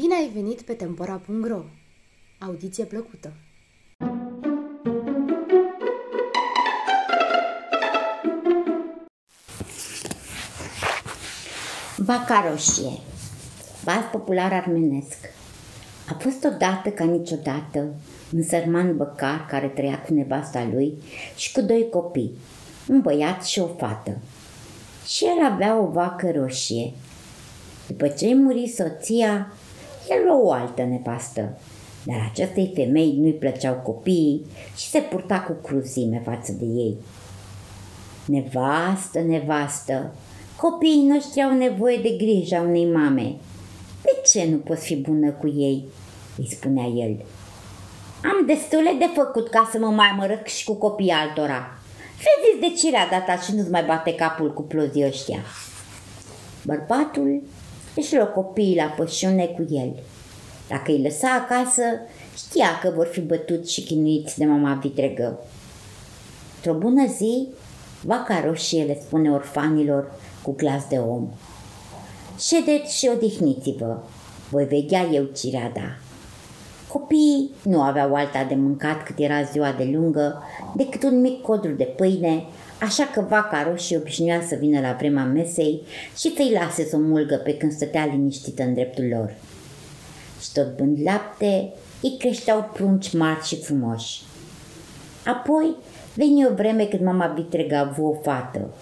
Bine ai venit pe Tempora.ro! Audiție plăcută! Vaca Roșie, vas popular armenesc. A fost odată ca niciodată un sărman băcar care trăia cu nevasta lui și cu doi copii, un băiat și o fată. Și el avea o vacă roșie. După ce-i muri soția, el lua o altă nevastă, dar acestei femei nu-i plăceau copiii și se purta cu cruzime față de ei. Nevastă, nevastă, copiii noștri au nevoie de grija unei mame. De ce nu poți fi bună cu ei?" îi spunea el. Am destule de făcut ca să mă mai mărăc și cu copiii altora. Vezi de cireaga ta și nu-ți mai bate capul cu plozii ăștia." Bărbatul își luă copiii la pășune cu el. Dacă îi lăsa acasă, știa că vor fi bătuți și chinuiți de mama vitregă. Într-o bună zi, Vaca Roșie le spune orfanilor cu glas de om: "Ședeți și odihniți-vă, voi veghea eu cireada." Copiii nu aveau alta de mâncat cât era ziua de lungă decât un mic codru de pâine, așa că Vaca Roșie obișnuia să vină la vremea mesei și să-i lase să o mulgă pe când stătea liniștită în dreptul lor. Și tot bând lapte, îi creșteau prunci mari și frumoși. Apoi veni o vreme când mama vitregă a avut o fată,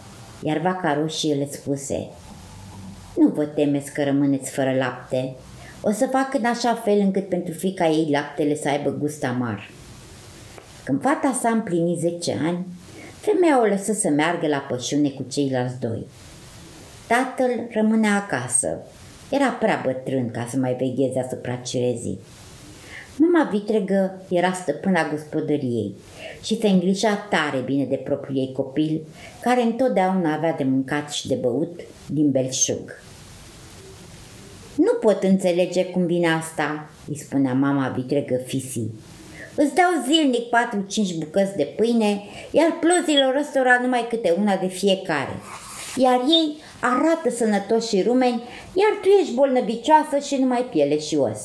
iar Vaca Roșie le spuse: "Nu vă temeți că rămâneți fără lapte. O să fac în așa fel încât pentru fiica ei laptele să aibă gust amar." Când fata s-a împlinit 10 ani, femeia o lăsă să meargă la pășune cu ceilalți doi. Tatăl rămânea acasă. Era prea bătrân ca să mai vegheze asupra cirezii. Mama vitregă era stăpâna gospodăriei și se îngrijea tare bine de propriul ei copil, care întotdeauna avea de mâncat și de băut din belșug. "Nu pot înțelege cum vine asta," îi spunea mama vitregă fisii. "Îți dau zilnic 4-5 bucăți de pâine, iar plozilor ăstora numai câte una de fiecare. Iar ei arată sănătoși și rumeni, iar tu ești bolnăvicioasă și numai piele și os."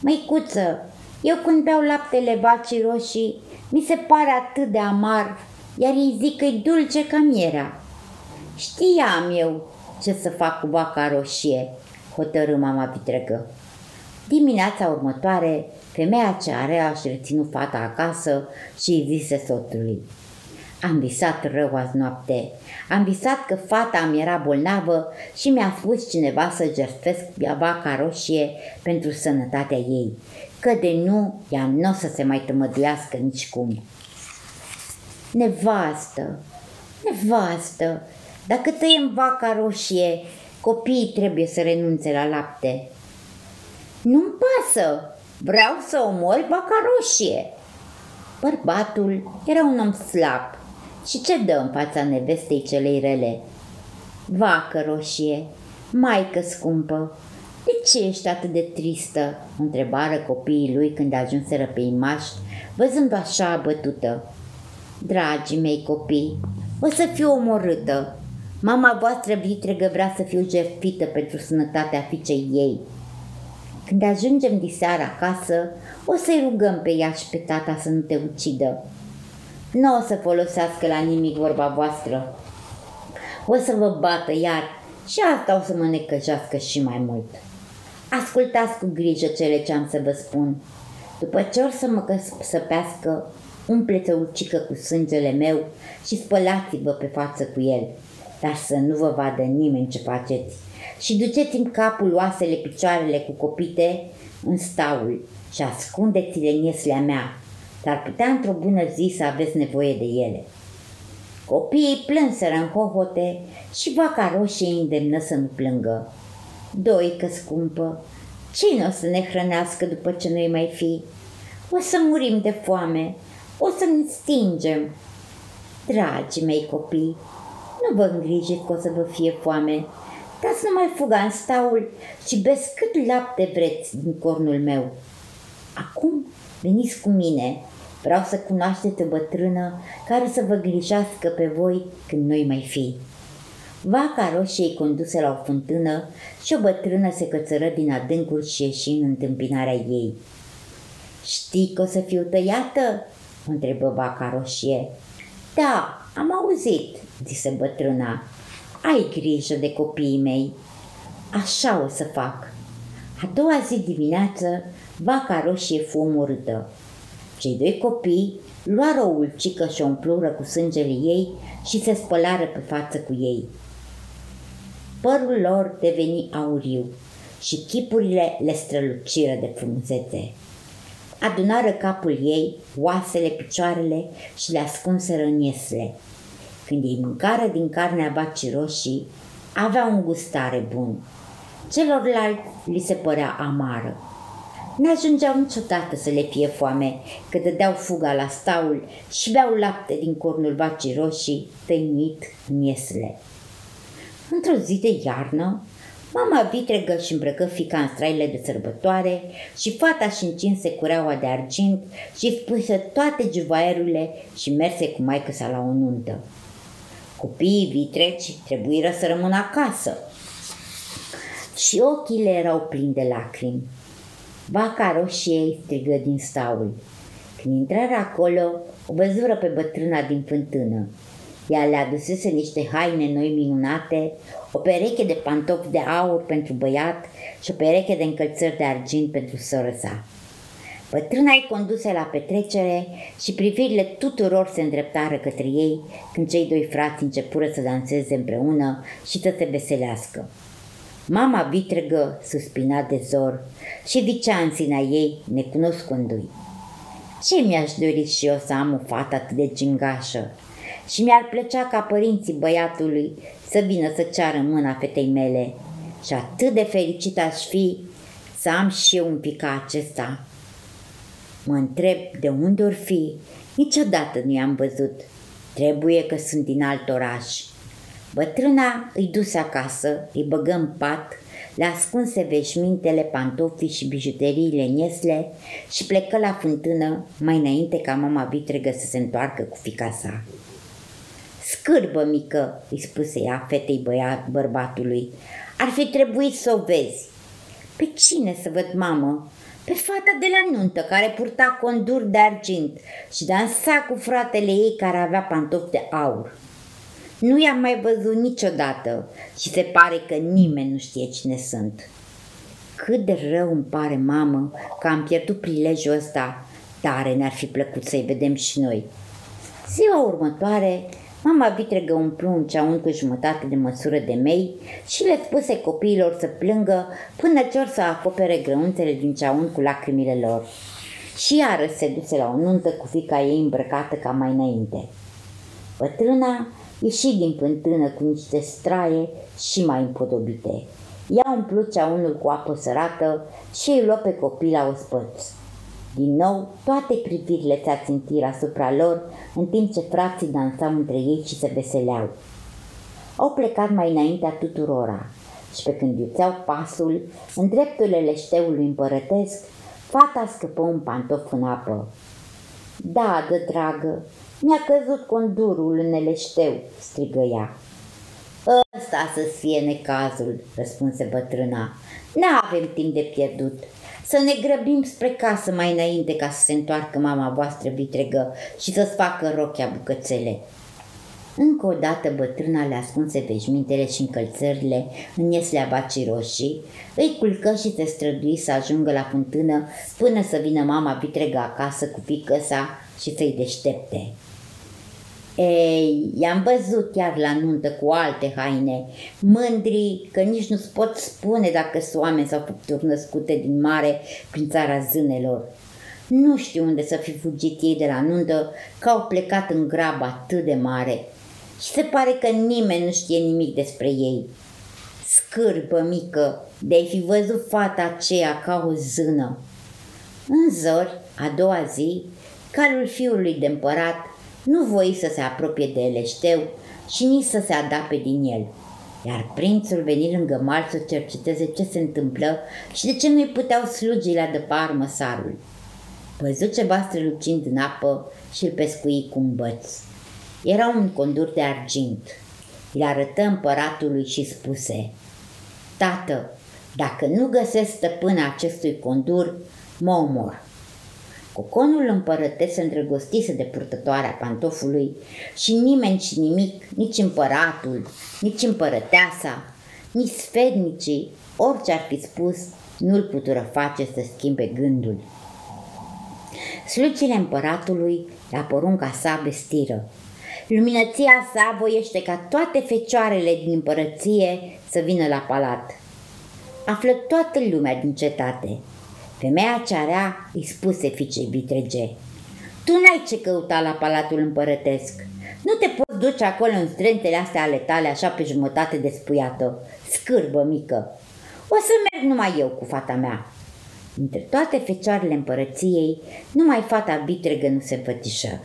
"Măicuță, eu când beau laptele vacii roșii, mi se pare atât de amar, iar ei zic că-i dulce ca mierea." "Știam eu ce să fac cu Vaca Roșie," hotărâ mama vitregă. Dimineața următoare, femeia cea rea și reținut fata acasă și îi zise soțului: "Am visat rău azi noapte. Am visat că fata mi era bolnavă și mi-a spus cineva să jertfesc Vaca Roșie pentru sănătatea ei, că de nu ea n-o să se mai tămăduiască nicicum." "Nevastă, nevastă, dacă tăiem Vaca Roșie, copiii trebuie să renunțe la lapte." "Nu-mi pasă, vreau să omori Vaca Roșie." Bărbatul era un om slab și ce dă în fața nevestei celei rele? "Vacă Roșie, maică scumpă, de ce ești atât de tristă?" întrebară copiii lui când ajunseră pe imași, văzând-o așa abătută. "Dragii mei copii, o să fiu omorâtă. Mama voastră vitregă vrea să fiu jertfită pentru sănătatea fiicei ei. Când ajungem diseară acasă, o să-i rugăm pe ea și pe tata să nu te ucidă. Nu o să folosească la nimic vorba voastră. O să vă bată iar și asta o să mă necăjească și mai mult. Ascultați cu grijă cele ce am să vă spun. După ce or să mă săpească, umpleți o ucică cu sângele meu și spălați-vă pe față cu el, dar să nu vă vadă nimeni ce faceți. Și duceți-mi capul, oasele, picioarele cu copite în staul și ascundeți-le în ieslea mea, dar putea într-o bună zi să aveți nevoie de ele." Copiii plânseră în hohote și Vaca Roșie îi îndemnă să nu plângă. "Doică scumpă, cine o să ne hrănească după ce noi mai fi? O să murim de foame, o să ne stingem." "Dragii mei copii, nu vă îngrijiți că o să vă fie foame, dar să nu mai fuga în staul și beți cât lapte vreți din cornul meu. Acum veniți cu mine, vreau să cunoașteți o bătrână care să vă grijească pe voi când noi mai fi. Vaca Roșie conduse la o fântână și o bătrână se cățără din adâncuri și ieși în întâmpinarea ei. "Știi că o să fiu tăiată?" întrebă Vaca Roșie. "Da, am auzit," zise bătrâna. "Ai grijă de copiii mei." "Așa o să fac." A doua zi dimineață, Vaca Roșie fu omorâtă. Cei doi copii luară o ulcică și o umplură cu sângele ei și se spălară pe față cu ei. Părul lor deveni auriu și chipurile le străluciră de frumusețe. Adunară capul ei, oasele, picioarele și le ascunseră în iesle. Când ei mâncară din carnea Vacii Roșii, avea un gust tare bun. Celorlalți li se părea amară. N-ajungeau niciodată să le fie foame, că dădeau fuga la staul și beau lapte din cornul Vacii Roșii, tăinuit în iesle. Într-o zi de iarnă, mama vitregă și îmbrăcă fica în straile de sărbătoare și fata și încinse cureaua de argint și spuse toate juvaierurile și merse cu maică-sa la o nuntă. Copiii vitregi trebuiră să rămână acasă și ochii le erau plini de lacrimi. Vaca Roșie îi strigă din staul. Când intrară acolo, o văzură pe bătrâna din fântână. Ea le adusese niște haine noi minunate, o pereche de pantofi de aur pentru băiat și o pereche de încălțări de argint pentru soră sa. Bătrâna îi conduse la petrecere și privirile tuturor se îndreptară către ei când cei doi frați începură să danseze împreună și să se veselească. Mama vitregă suspina de zor și vicea în sinea ei, necunoscându-i: "Ce mi-aș dori și eu să am o fată atât de gingașă? Și mi-ar plăcea ca părinții băiatului să vină să ceară mâna fetei mele și atât de fericit aș fi să am și eu un pic ca acesta. Mă întreb de unde or fi, niciodată nu i-am văzut. Trebuie că sunt din alt oraș." Bătrâna îi duse acasă, îi băgă în pat, le ascunse veșmintele, pantofii și bijuteriile în iesle și plecă la fântână mai înainte ca mama vitregă să se întoarcă cu fica sa. "Scârbă mică," îi spuse ea fetei bărbatului, "ar fi trebuit să o vezi." "Pe cine să văd, mamă?" "Pe fata de la nuntă care purta conduri de argint și dansa cu fratele ei care avea pantofi de aur. Nu i-am mai văzut niciodată și se pare că nimeni nu știe cine sunt." "Cât de rău îmi pare, mamă, că am pierdut prilejul ăsta. Tare ne-ar fi plăcut să-i vedem și noi." Ziua următoare, mama vitregă umplu un ceaun cu jumătate de măsură de mei și le spuse copiilor să plângă până ce or să acopere grăunțele din ceaun cu lacrimile lor. Și iară se duse la o nuntă cu fiica ei îmbrăcată ca mai înainte. Bătrâna ieși din fântână cu niște straie și mai împodobite. Ea umplu ceaunul cu apă sărată și îi luă pe copii la ospăț. Din nou, toate privirile se ațintiră asupra lor, în timp ce frații dansau între ei și se veseleau. Au plecat mai înaintea tuturora și pe când iuțeau pasul, în drepturile șteului împărătesc, fata scăpă un pantof în apă. "Da, dă dragă, mi-a căzut condurul în eleșteu," strigă ea. "Ăsta să-ți fie necazul," răspunse bătrâna. "N-avem timp de pierdut. Să ne grăbim spre casă mai înainte ca să se întoarcă mama voastră vitregă și să-ți facă rochea bucățele." Încă o dată bătrâna le ascunse veșmintele și încălțările în ieslea Vacii Roșii, îi culcă și se strădui să ajungă la fântână până să vină mama vitregă acasă cu fiică-sa și să-i deștepte. "Ei, i-am văzut iar la nuntă cu alte haine, mândri că nici nu-ți pot spune dacă sunt oameni sau făpturi născute din mare prin țara zânelor. Nu știu unde să fi fugit ei de la nuntă, că au plecat în grabă atât de mare și se pare că nimeni nu știe nimic despre ei. Scârbă mică, de-ai fi văzut fata aceea ca o zână." În zori, a doua zi, calul fiului de împărat nu voi să se apropie de eleșteu și nici să se adape din el. Iar prințul veni lângă mal să cerceteze ce se întâmplă și de ce nu-i puteau slugii la dăpa armăsarul. Văzu ceva strălucind în apă și îl pescui cu un băț. Era un condur de argint. le arătă împăratului și spuse: „Tată, dacă nu găsesc stăpâna acestui condur, mă omor." Coconul împărătesc se îndrăgostise de purtătoarea pantofului și nimeni și nimic, nici împăratul, nici împărăteasa, nici sfetnicii, orice ar fi spus, nu-l putură face să schimbe gândul. Slugile împăratului la porunca sa bestiră: „Luminăția sa voiește ca toate fecioarele din împărăție să vină la palat." Află toată lumea din cetate. Femeia cea rea îi spuse fiicei vitrege: „Tu n-ai ce căuta la palatul împărătesc. Nu te poți duce acolo în strântele astea ale tale așa pe jumătate despuiată, scârbă mică. O să merg numai eu cu fata mea." Dintre toate fecioarele împărăției, numai fata vitregă nu se înfățișă.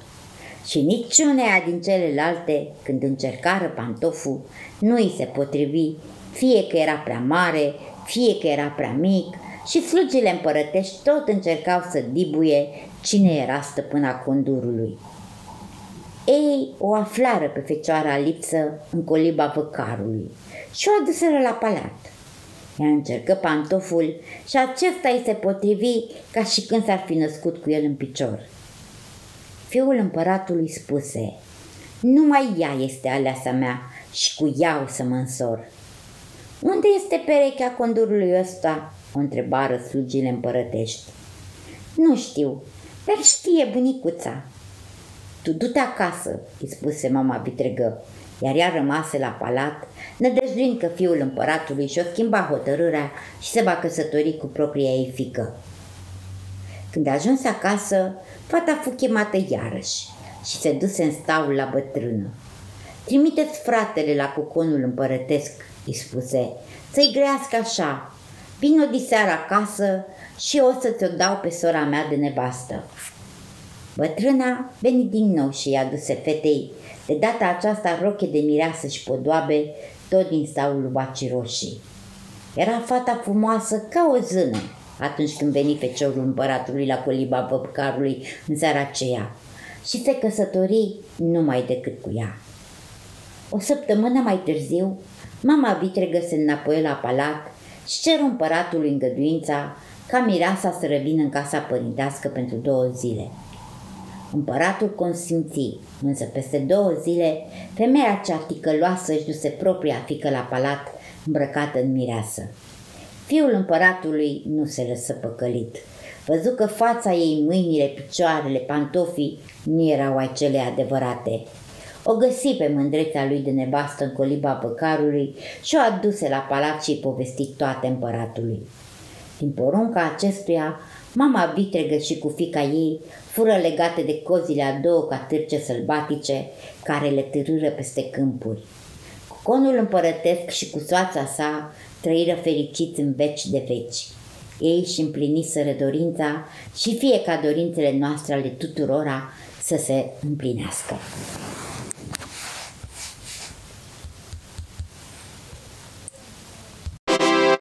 Și niciunea din celelalte, când încercară pantoful, nu îi se potrivi, fie că era prea mare, fie că era prea mic, și slugile împărătești tot încercau să dibuie cine era stăpâna condurului. Ei o aflară pe fecioara lipsă în coliba văcarului și o aduseră la palat. Ea încercă pantoful și acesta îi se potrivi ca și când s-ar fi născut cu el în picior. Fiul împăratului spuse: „Numai ea este aleasa mea și cu ea o să mă însor." „Unde este perechea condurului ăsta?" o întrebară slugile împărătești. „Nu știu, dar știe bunicuța." „Tu du-te acasă," îi spuse mama vitregă, iar ea rămase la palat, nădăjduind că fiul împăratului și-o schimba hotărârea și se va căsători cu propria ei fiică. Când a ajuns acasă, fata fu chemată iarăși și se duse în staul la bătrână. „Trimiteți fratele la coconul împărătesc," îi spuse, „să-i grăiască așa. Vin odiseară acasă și o să ți-o dau pe sora mea de nevastă." Bătrâna veni din nou și i-a aduse fetei, de data aceasta roche de mireasă și podoabe, tot din staul Vacii Roșii. Era fata frumoasă ca o zână atunci când veni feciorul împăratului la coliba văpcarului în seara aceea și se căsători numai decât cu ea. O săptămână mai târziu, mama vitregă se înapoi la palat și ceru împăratului îngăduința ca mireasa să revină în casa părintească pentru 2 zile. Împăratul consimți, însă peste 2 zile, femeia cea ticăloasă își duse propria fiică la palat îmbrăcată în mireasă. Fiul împăratului nu se lăsă păcălit. Văzu că fața ei, mâinile, picioarele, pantofii nu erau ai cele adevărate. O găsi pe mândreța lui de nevastă în coliba păcarului și o aduse la palat și îi povesti toate împăratului. Din porunca acestuia, mama vitregă și cu fiica ei fură legate de cozile a 2 catârce sălbatice care le târâră peste câmpuri. Coconul împărătesc și cu soața sa trăiră fericiți în veci de veci. Ei și împliniseră dorința și fie ca dorințele noastre ale tuturora să se împlinească.